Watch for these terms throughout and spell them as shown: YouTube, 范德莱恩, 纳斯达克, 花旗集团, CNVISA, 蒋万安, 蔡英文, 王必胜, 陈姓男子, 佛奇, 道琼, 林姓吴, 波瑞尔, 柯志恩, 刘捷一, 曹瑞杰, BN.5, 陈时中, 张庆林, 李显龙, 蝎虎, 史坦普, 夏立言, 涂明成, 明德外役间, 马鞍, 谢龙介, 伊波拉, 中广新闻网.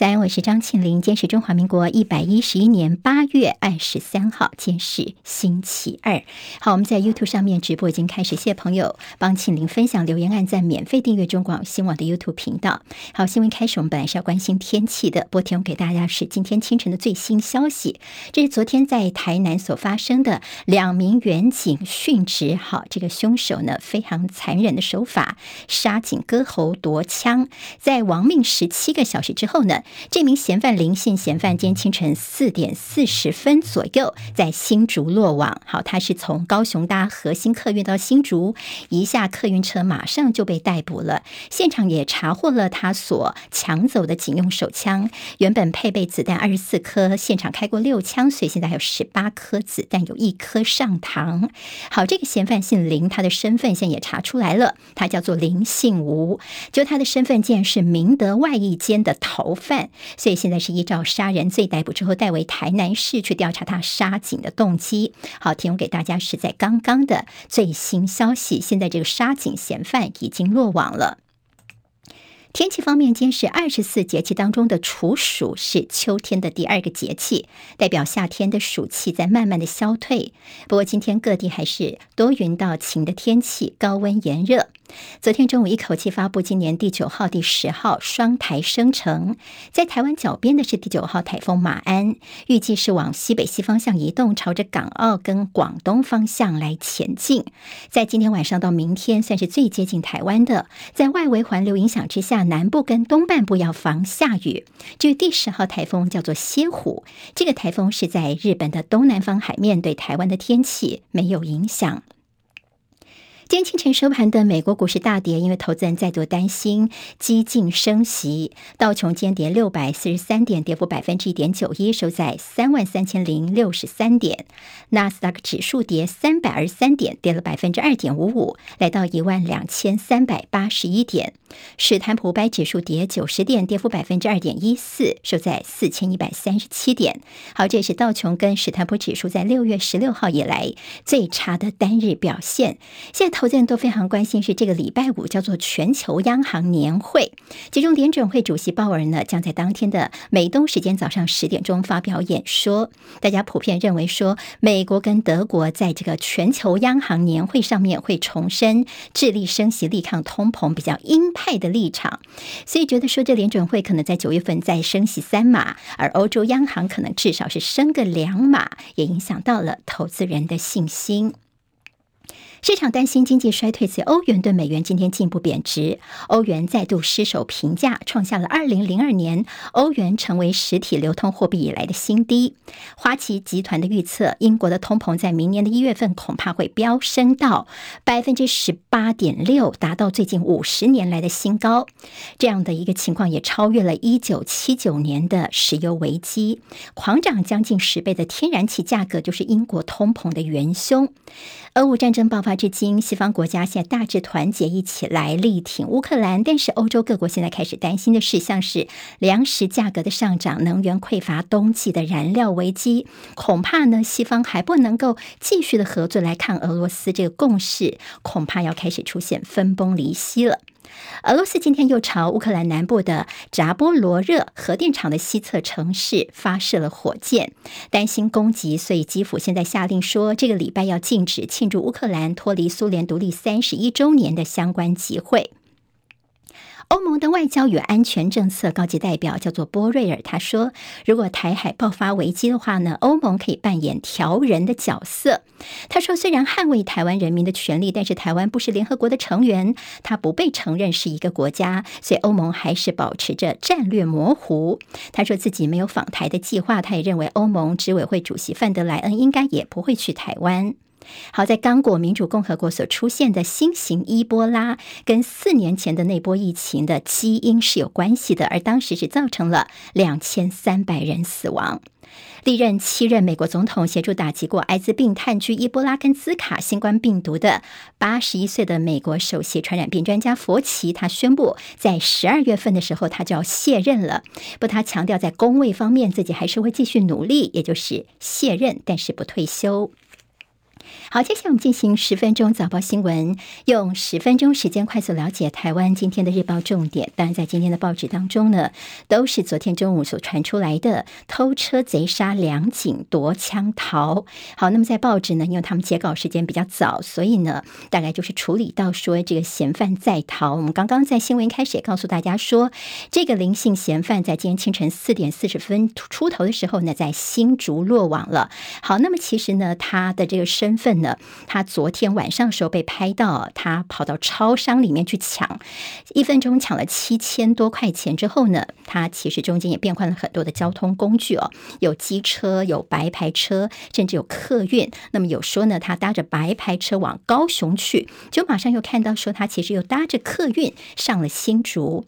在我是张庆林，今天是中华民国111年8月23号，今天是星期二。好，我们在 YouTube 上面直播已经开始，谢谢朋友帮庆林分享、留言、按赞、免费订阅中广新闻网的 YouTube 频道。好，新闻开始，我们本来是要关心天气的，不过提供给大家是今天清晨的最新消息。这是昨天在台南所发生的2名员警殉职，好，这个凶手呢非常残忍的手法，杀警割喉夺枪，在亡命17个小时之后呢，这名嫌犯林姓嫌犯今天清晨4点40分左右在新竹落网。好，他是从高雄搭核心客运到新竹，一下客运车马上就被逮捕了。现场也查获了他所抢走的警用手枪，原本配备子弹24颗，现场开过6枪，所以现在还有18颗子弹，有1颗上膛。好，这个嫌犯姓林，他的身份现在也查出来了，他叫做林姓吴，就他的身份竟然是明德外役间的逃犯，所以现在是依照杀人罪逮捕之后，带回台南市去调查他杀警的动机。好，提供给大家是在刚刚的最新消息，现在这个杀警嫌犯已经落网了。天气方面，今天是24节气当中的处暑，是秋天的第2个节气，代表夏天的暑气在慢慢的消退。不过今天各地还是多云到晴的天气，高温炎热。昨天中午一口气发布今年第9号、第10号双台生成，在台湾角边的是第9号台风马鞍，预计是往西北西方向移动，朝着港澳跟广东方向来前进。在今天晚上到明天算是最接近台湾的，在外围环流影响之下，南部跟东半部要防下雨。至于第10号台风叫做蝎虎，这个台风是在日本的东南方海面，对台湾的天气没有影响。今天清晨收盘的美国股市大跌，因为投资人再度担心激进升息。道琼间跌643点，跌幅 1.91%， 收在 33,063 点。纳斯达克指数跌323点，跌了 2.55%， 来到 12,381 点。史坦普500指数跌90点，跌幅 2.14%， 收在 4,137 点。好，这也是道琼跟史坦普指数在6月16号以来最差的单日表现。现在投资人都非常关心是这个礼拜五叫做全球央行年会，其中联准会主席鲍尔呢将在当天的美东时间早上10点钟发表演说。大家普遍认为说，美国跟德国在这个全球央行年会上面会重申致力升息、力抗通膨比较鹰派的立场，所以觉得说这联准会可能在9月份再升息3码，而欧洲央行可能至少是升个2码，也影响到了投资人的信心。市场担心经济衰退，随欧元对美元今天进一步贬值，欧元再度失守平价，创下了2002年欧元成为实体流通货币以来的新低。花旗集团的预测，英国的通膨在明年的1月份恐怕会飙升到 18.6%， 达到最近50年来的新高。这样的一个情况也超越了1979年的石油危机。狂涨将近10倍的天然气价格就是英国通膨的元凶。俄乌战争爆发至今，西方国家现在大致团结一起来力挺乌克兰，但是欧洲各国现在开始担心的事项是粮食价格的上涨、能源匮乏、冬季的燃料危机，恐怕呢西方还不能够继续的合作来抗俄罗斯，这个共识恐怕要开始出现分崩离析了。俄罗斯今天又朝乌克兰南部的扎波罗热核电厂的西侧城市发射了火箭，担心攻击，所以基辅现在下令说，这个礼拜要禁止庆祝乌克兰脱离苏联独立31周年的相关集会。欧盟的外交与安全政策高级代表叫做波瑞尔，他说，如果台海爆发危机的话呢，欧盟可以扮演调人的角色。他说，虽然捍卫台湾人民的权利，但是台湾不是联合国的成员，他不被承认是一个国家，所以欧盟还是保持着战略模糊。他说自己没有访台的计划，他也认为欧盟执委会主席范德莱恩应该也不会去台湾。好，在刚果民主共和国所出现的新型伊波拉跟4年前的那波疫情的基因是有关系的，而当时是造成了2300人死亡。历任7任美国总统协助打击过艾滋病、炭疽、伊波拉跟兹卡新冠病毒的81岁的美国首席传染病专家佛奇，他宣布在12月份的时候他就要卸任了。不过他强调在公卫方面自己还是会继续努力，也就是卸任但是不退休。好，接下来我们进行10分钟早报新闻，用10分钟时间快速了解台湾今天的日报重点。当然在今天的报纸当中呢，都是昨天中午所传出来的偷车贼杀两警夺枪逃。好，那么在报纸呢，因为他们截稿时间比较早，所以呢大概就是处理到说这个嫌犯在逃。我们刚刚在新闻开始也告诉大家说，这个林姓嫌犯在今天清晨4点40分出头的时候呢，在新竹落网了。好，那么其实呢他的这个身份呢，他昨天晚上的时候被拍到他跑到超商里面去抢，1分钟抢了7000多块钱之后呢，他其实中间也变换了很多的交通工具哦，有机车，有白牌车，甚至有客运。那么有说呢他搭着白牌车往高雄去，就马上又看到说他其实又搭着客运上了新竹。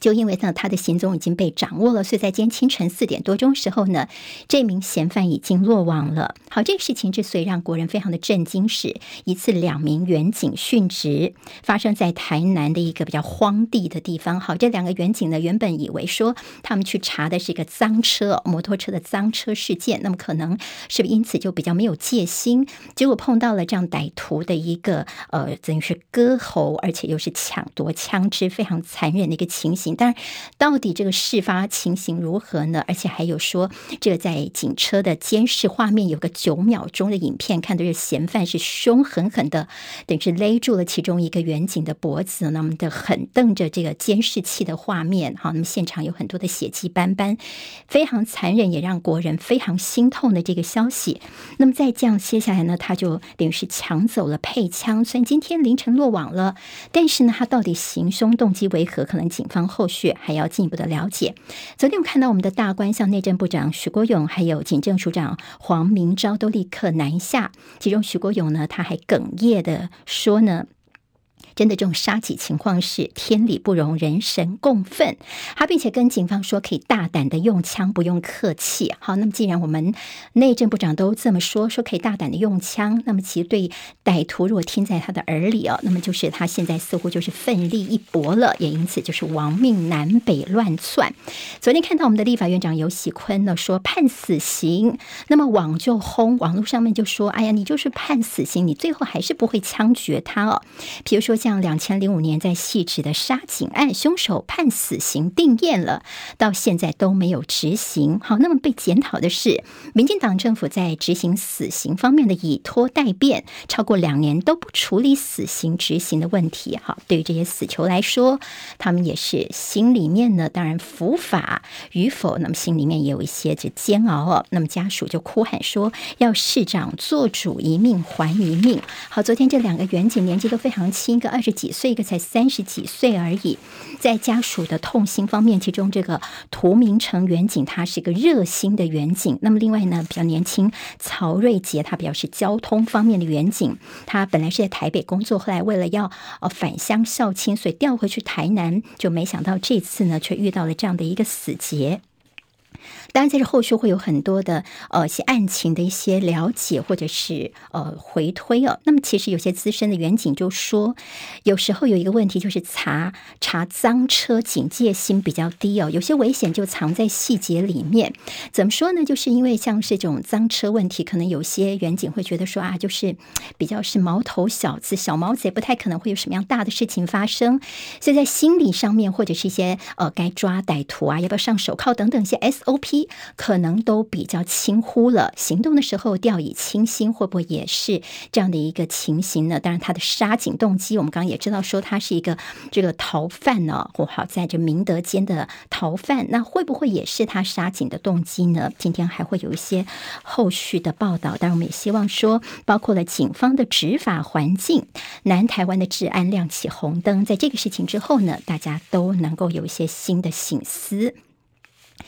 就因为呢他的行踪已经被掌握了，所以在今天清晨4点多钟时候呢，这名嫌犯已经落网了。好，这个事情之所以让国人非常的震惊，是一次2名员警殉职，发生在台南的一个比较荒地的地方。好，这2个员警呢，原本以为说他们去查的是一个赃车，摩托车的赃车事件，那么可能是不是因此就比较没有戒心，结果碰到了这样歹徒的一个等于是割喉，而且又是抢夺枪支，非常残忍的一个情形。但到底这个事发情形如何呢？而且还有说，这个在警车的监视画面有个9秒钟的影片，看的是嫌犯是凶狠狠的，等于是勒住了其中一个员警的脖子，那么的狠瞪着这个监视器的画面。好，那么现场有很多的血迹斑斑，非常残忍，也让国人非常心痛的这个消息。那么再这样接下来呢，他就等于是抢走了配枪，虽然今天凌晨落网了，但是呢，他到底行凶动机为何？可能警方后续还要进一步的了解。昨天我们看到我们的大官，像内政部长徐国勇，还有警政署长黄明昭都立刻南下。其中徐国勇呢，他还哽咽的说呢，真的这种杀己情况是天理不容，人神共愤。他并且跟警方说可以大胆的用枪，不用客气。好，那么既然我们内政部长都这么说，说可以大胆的用枪，那么其实对歹徒如果听在他的耳里哦，那么就是他现在似乎就是奋力一搏了，也因此就是亡命南北乱窜。昨天看到我们的立法院长游锡堃呢，说判死刑，那么网就轰，网络上面就说，哎呀，你就是判死刑，你最后还是不会枪决他哦。比如说像2005年在汐止的杀警案，凶手判死刑定验了，到现在都没有执行。好，那么被检讨的是，民进党政府在执行死刑方面的以拖待变，超过2年都不处理死刑执行的问题。好，对于这些死囚来说，他们也是心里面呢，当然伏法与否，那么心里面也有一些这煎熬哦。那么家属就哭喊说，要市长做主，一命还一命。好，昨天这2个员警年纪都非常轻，一个20几岁，一个才30几岁而已。在家属的痛心方面，其中这个涂明成员警，他是一个热心的员警。那么另外呢，比较年轻曹瑞杰，他表示交通方面的员警，他本来是在台北工作，后来为了要返乡孝亲，所以调回去台南，就没想到这次呢却遇到了这样的一个死结。当然在这后续会有很多的一些案情的一些了解，或者是回推哦。那么其实有些资深的员警就说，有时候有一个问题就是查赃车警戒心比较低哦，有些危险就藏在细节里面。怎么说呢，就是因为像是这种赃车问题，可能有些员警会觉得说啊，就是比较是毛头小子，小毛贼，不太可能会有什么样大的事情发生，所以在心理上面，或者是一些该抓歹徒啊，要不要上手铐等等一些 SOP，可能都比较轻忽了，行动的时候掉以轻心，会不会也是这样的一个情形呢？当然他的杀警动机，我们刚刚也知道说他是一个这个逃犯呢，好，在这明德监的逃犯，那会不会也是他杀警的动机呢？今天还会有一些后续的报道，当然我们也希望说，包括了警方的执法环境，南台湾的治安亮起红灯，在这个事情之后呢，大家都能够有一些新的省思。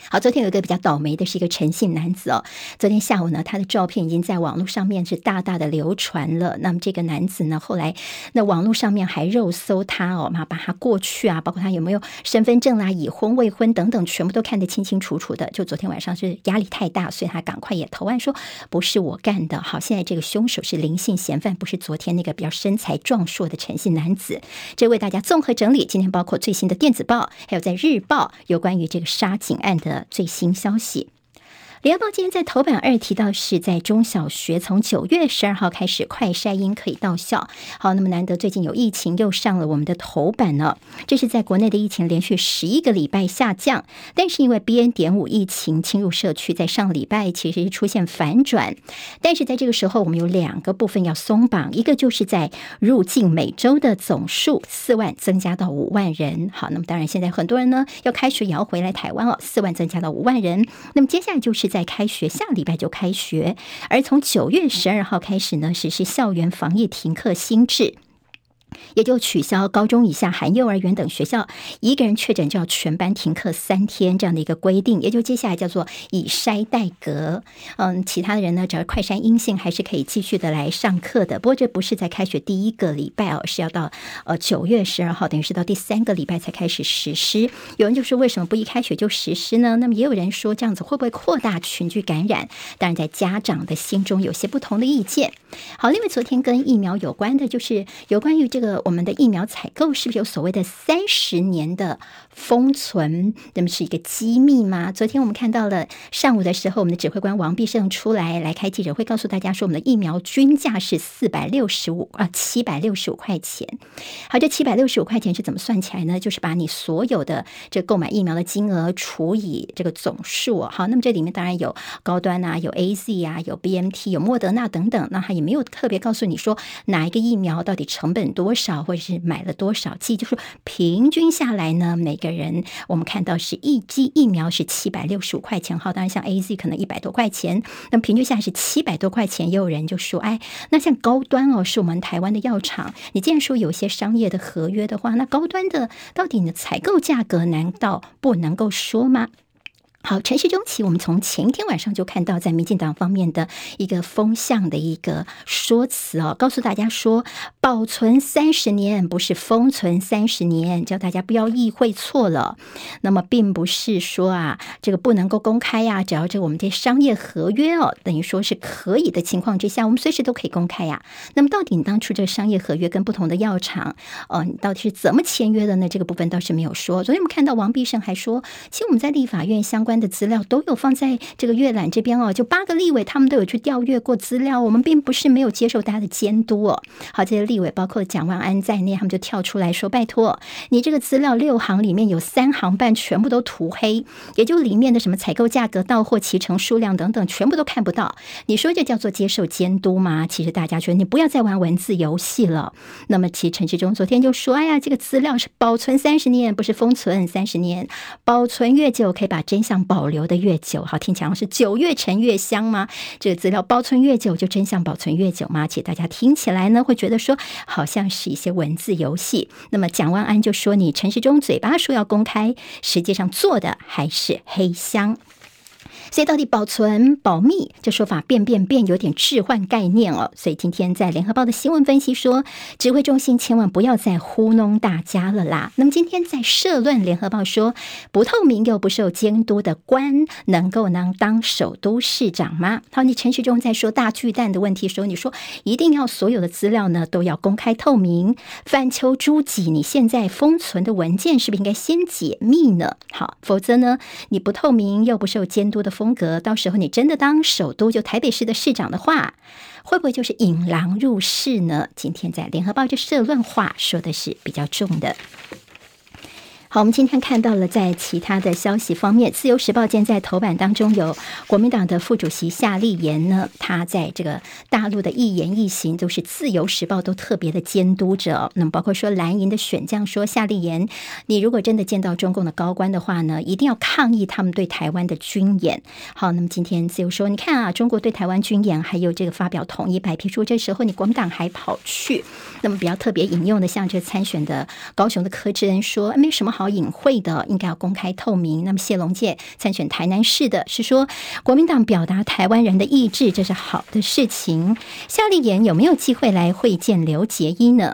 好，昨天有一个比较倒霉的是一个陈姓男子哦。昨天下午呢，他的照片已经在网络上面是大大的流传了。那么这个男子呢，后来那网络上面还肉搜他哦，把他过去啊，包括他有没有身份证啦、已婚未婚等等，全部都看得清清楚楚的。就昨天晚上是压力太大，所以他赶快也投案说不是我干的。好，现在这个凶手是林姓嫌犯，不是昨天那个比较身材壮硕的陈姓男子。这为大家综合整理今天包括最新的电子报，还有在日报有关于这个杀警案的最新消息。联合报今天在头版2提到是在中小学从9月12号开始快筛阴可以到校。好，那么难得最近有疫情又上了我们的头版呢，这是在国内的疫情连续11个礼拜下降，但是因为 BN.5 疫情侵入社区，在上礼拜其实出现反转，但是在这个时候我们有两个部分要松绑，一个就是在入境每周的总数4万增加到5万人。好，那么当然现在很多人呢要开学也要回来台湾哦，4万增加到5万人。那么接下来就是在开学，下礼拜就开学，而从9月12号开始呢实施校园防疫停课新制，也就取消高中以下含幼儿园等学校一个人确诊就要全班停课3天这样的一个规定，也就接下来叫做以筛代隔。其他的人呢只要快筛阴性还是可以继续的来上课的，不过这不是在开学第一个礼拜哦，是要到9月12号等于是到第3个礼拜才开始实施。有人就说为什么不一开学就实施呢？那么也有人说这样子会不会扩大群聚感染，当然在家长的心中有些不同的意见。好，另外昨天跟疫苗有关的就是有关于这个我们的疫苗采购是不是有所谓的30年的封存，那么是一个机密吗？昨天我们看到了上午的时候，我们的指挥官王必胜出来开记者会，告诉大家说我们的疫苗均价是765块钱。好，这765块钱是怎么算起来呢？就是把你所有的这购买疫苗的金额除以这个总数。好，那么这里面当然有高端啊，有 AZ 啊，有 BNT 有莫德纳等等，那他也没有特别告诉你说哪一个疫苗到底成本多少或者是买了多少剂，就是平均下来呢，每个人我们看到是一剂疫苗是765块钱。好，当然像 AZ 可能100多块钱，那平均下来是700多块钱。也有人就说那像高端是我们台湾的药厂，你既然说有些商业的合约的话，那高端的到底你的采购价格难道不能够说吗？好，陈时中期我们从前一天晚上就看到在民进党方面的一个风向的一个说辞告诉大家说保存30年不是封存30年，叫大家不要意会错了。那么并不是说这个不能够公开只要这我们这商业合约等于说是可以的情况之下，我们随时都可以公开那么到底你当初这个商业合约跟不同的药厂你到底是怎么签约的呢？这个部分倒是没有说。昨天我们看到王必胜还说，其实我们在立法院相关的资料都有放在这个阅览这边就8个立委他们都有去调阅过资料，我们并不是没有接受大家的监督好，这些立委包括蒋万安在内，他们就跳出来说，拜托你这个资料6行里面有3行半全部都涂黑，也就里面的什么采购价格、到货期程数量等等全部都看不到，你说这叫做接受监督吗？其实大家觉得你不要再玩文字游戏了。那么其实陈时中昨天就说这个资料是保存30年不是封存30年，保存越久可以把真相保留的越久。好，听起来是久越陈越香吗？这个资料保存越久就真相保存越久吗？其实大家听起来呢会觉得说好像是一些文字游戏。那么蒋万安就说，你陈时中嘴巴说要公开，实际上做的还是黑箱。所以到底保存保密这说法变有点置换概念所以今天在联合报的新闻分析说，指挥中心千万不要再糊弄大家了啦。那么今天在社论联合报说，不透明又不受监督的官能够当首都市长吗？好，你陈时中在说大巨蛋的问题说，你说一定要所有的资料呢都要公开透明，反求诸己，你现在封存的文件是不是应该先解密呢？好，否则呢你不透明又不受监督的风格，到时候你真的当首都就台北市的市长的话，会不会就是引狼入室呢？今天在联合报这社论话说的是比较重的。好，我们今天看到了在其他的消息方面，自由时报今天在头版当中有国民党的副主席夏立言呢，他在这个大陆的一言一行都是自由时报都特别的监督着那么包括说蓝营的选将说，夏立言你如果真的见到中共的高官的话呢，一定要抗议他们对台湾的军演。好，那么今天自由说，你看中国对台湾军演还有这个发表统一白皮书，这时候你国民党还跑去，那么比较特别引用的像这参选的高雄的柯志恩说，没什么好隐晦的，应该要公开透明。那么谢龙介参选台南市的是说，国民党表达台湾人的意志，这是好的事情。夏立言有没有机会来会见刘捷一呢？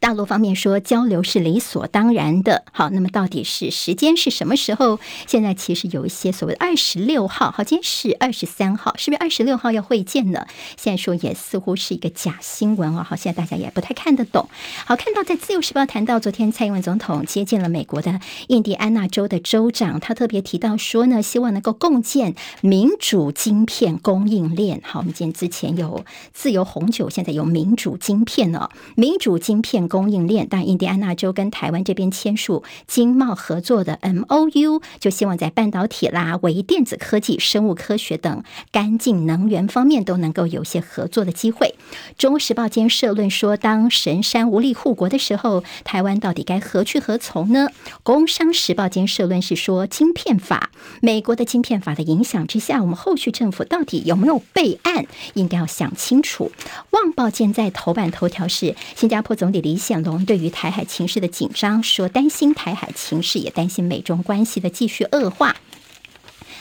大陆方面说交流是理所当然的。好，那么到底是时间是什么时候？现在其实有一些所谓的26号，好，今天是23号，是不是26号要会见呢？现在说也似乎是一个假新闻哦。好，现在大家也不太看得懂。好，看到在《自由时报》谈到昨天蔡英文总统接见了美国的印第安纳州的州长，他特别提到说呢，希望能够共建民主晶片供应链。好，我们今天之前有自由红酒，现在有民主晶片哦，民主晶片供应链。但印第安纳州跟台湾这边签署经贸合作的 MOU， 就希望在半导体啦、微电子科技、生物科学等干净能源方面都能够有些合作的机会。中国时报今天社论说，当神山无力护国的时候，台湾到底该何去何从呢？工商时报今天社论是说，晶片法，美国的晶片法的影响之下，我们后续政府到底有没有备案，应该要想清楚。旺报现在头版头条是新加坡总理李显龙对于台海情势的紧张，说担心台海情势，也担心美中关系的继续恶化。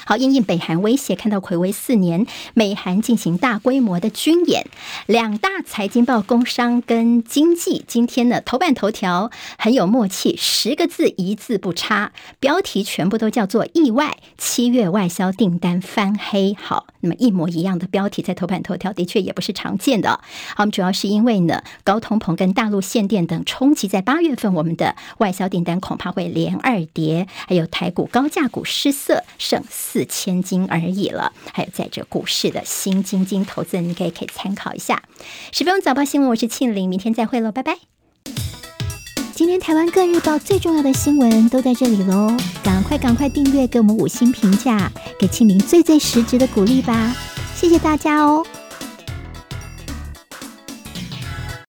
好，因应北韩威胁，看到睽违4年，美韩进行大规模的军演。两大财经报，工商跟经济，今天呢头版头条很有默契，10个字一字不差，标题全部都叫做意外，7月外销订单翻黑。好，那么一模一样的标题在头版头条的确也不是常见的。好，主要是因为呢高通膨跟大陆限电等冲击，在8月份我们的外销订单恐怕会连2跌，还有台股高价股失色，剩4千金而已了。还有在这股市的新基金投资，你可以参考一下。10分钟早报新闻，我是庆玲，明天再会喽，拜拜。今天台湾各日报最重要的新闻都在这里喽，赶快订阅，给我们5星评价，给庆玲最实质的鼓励吧，谢谢大家哦。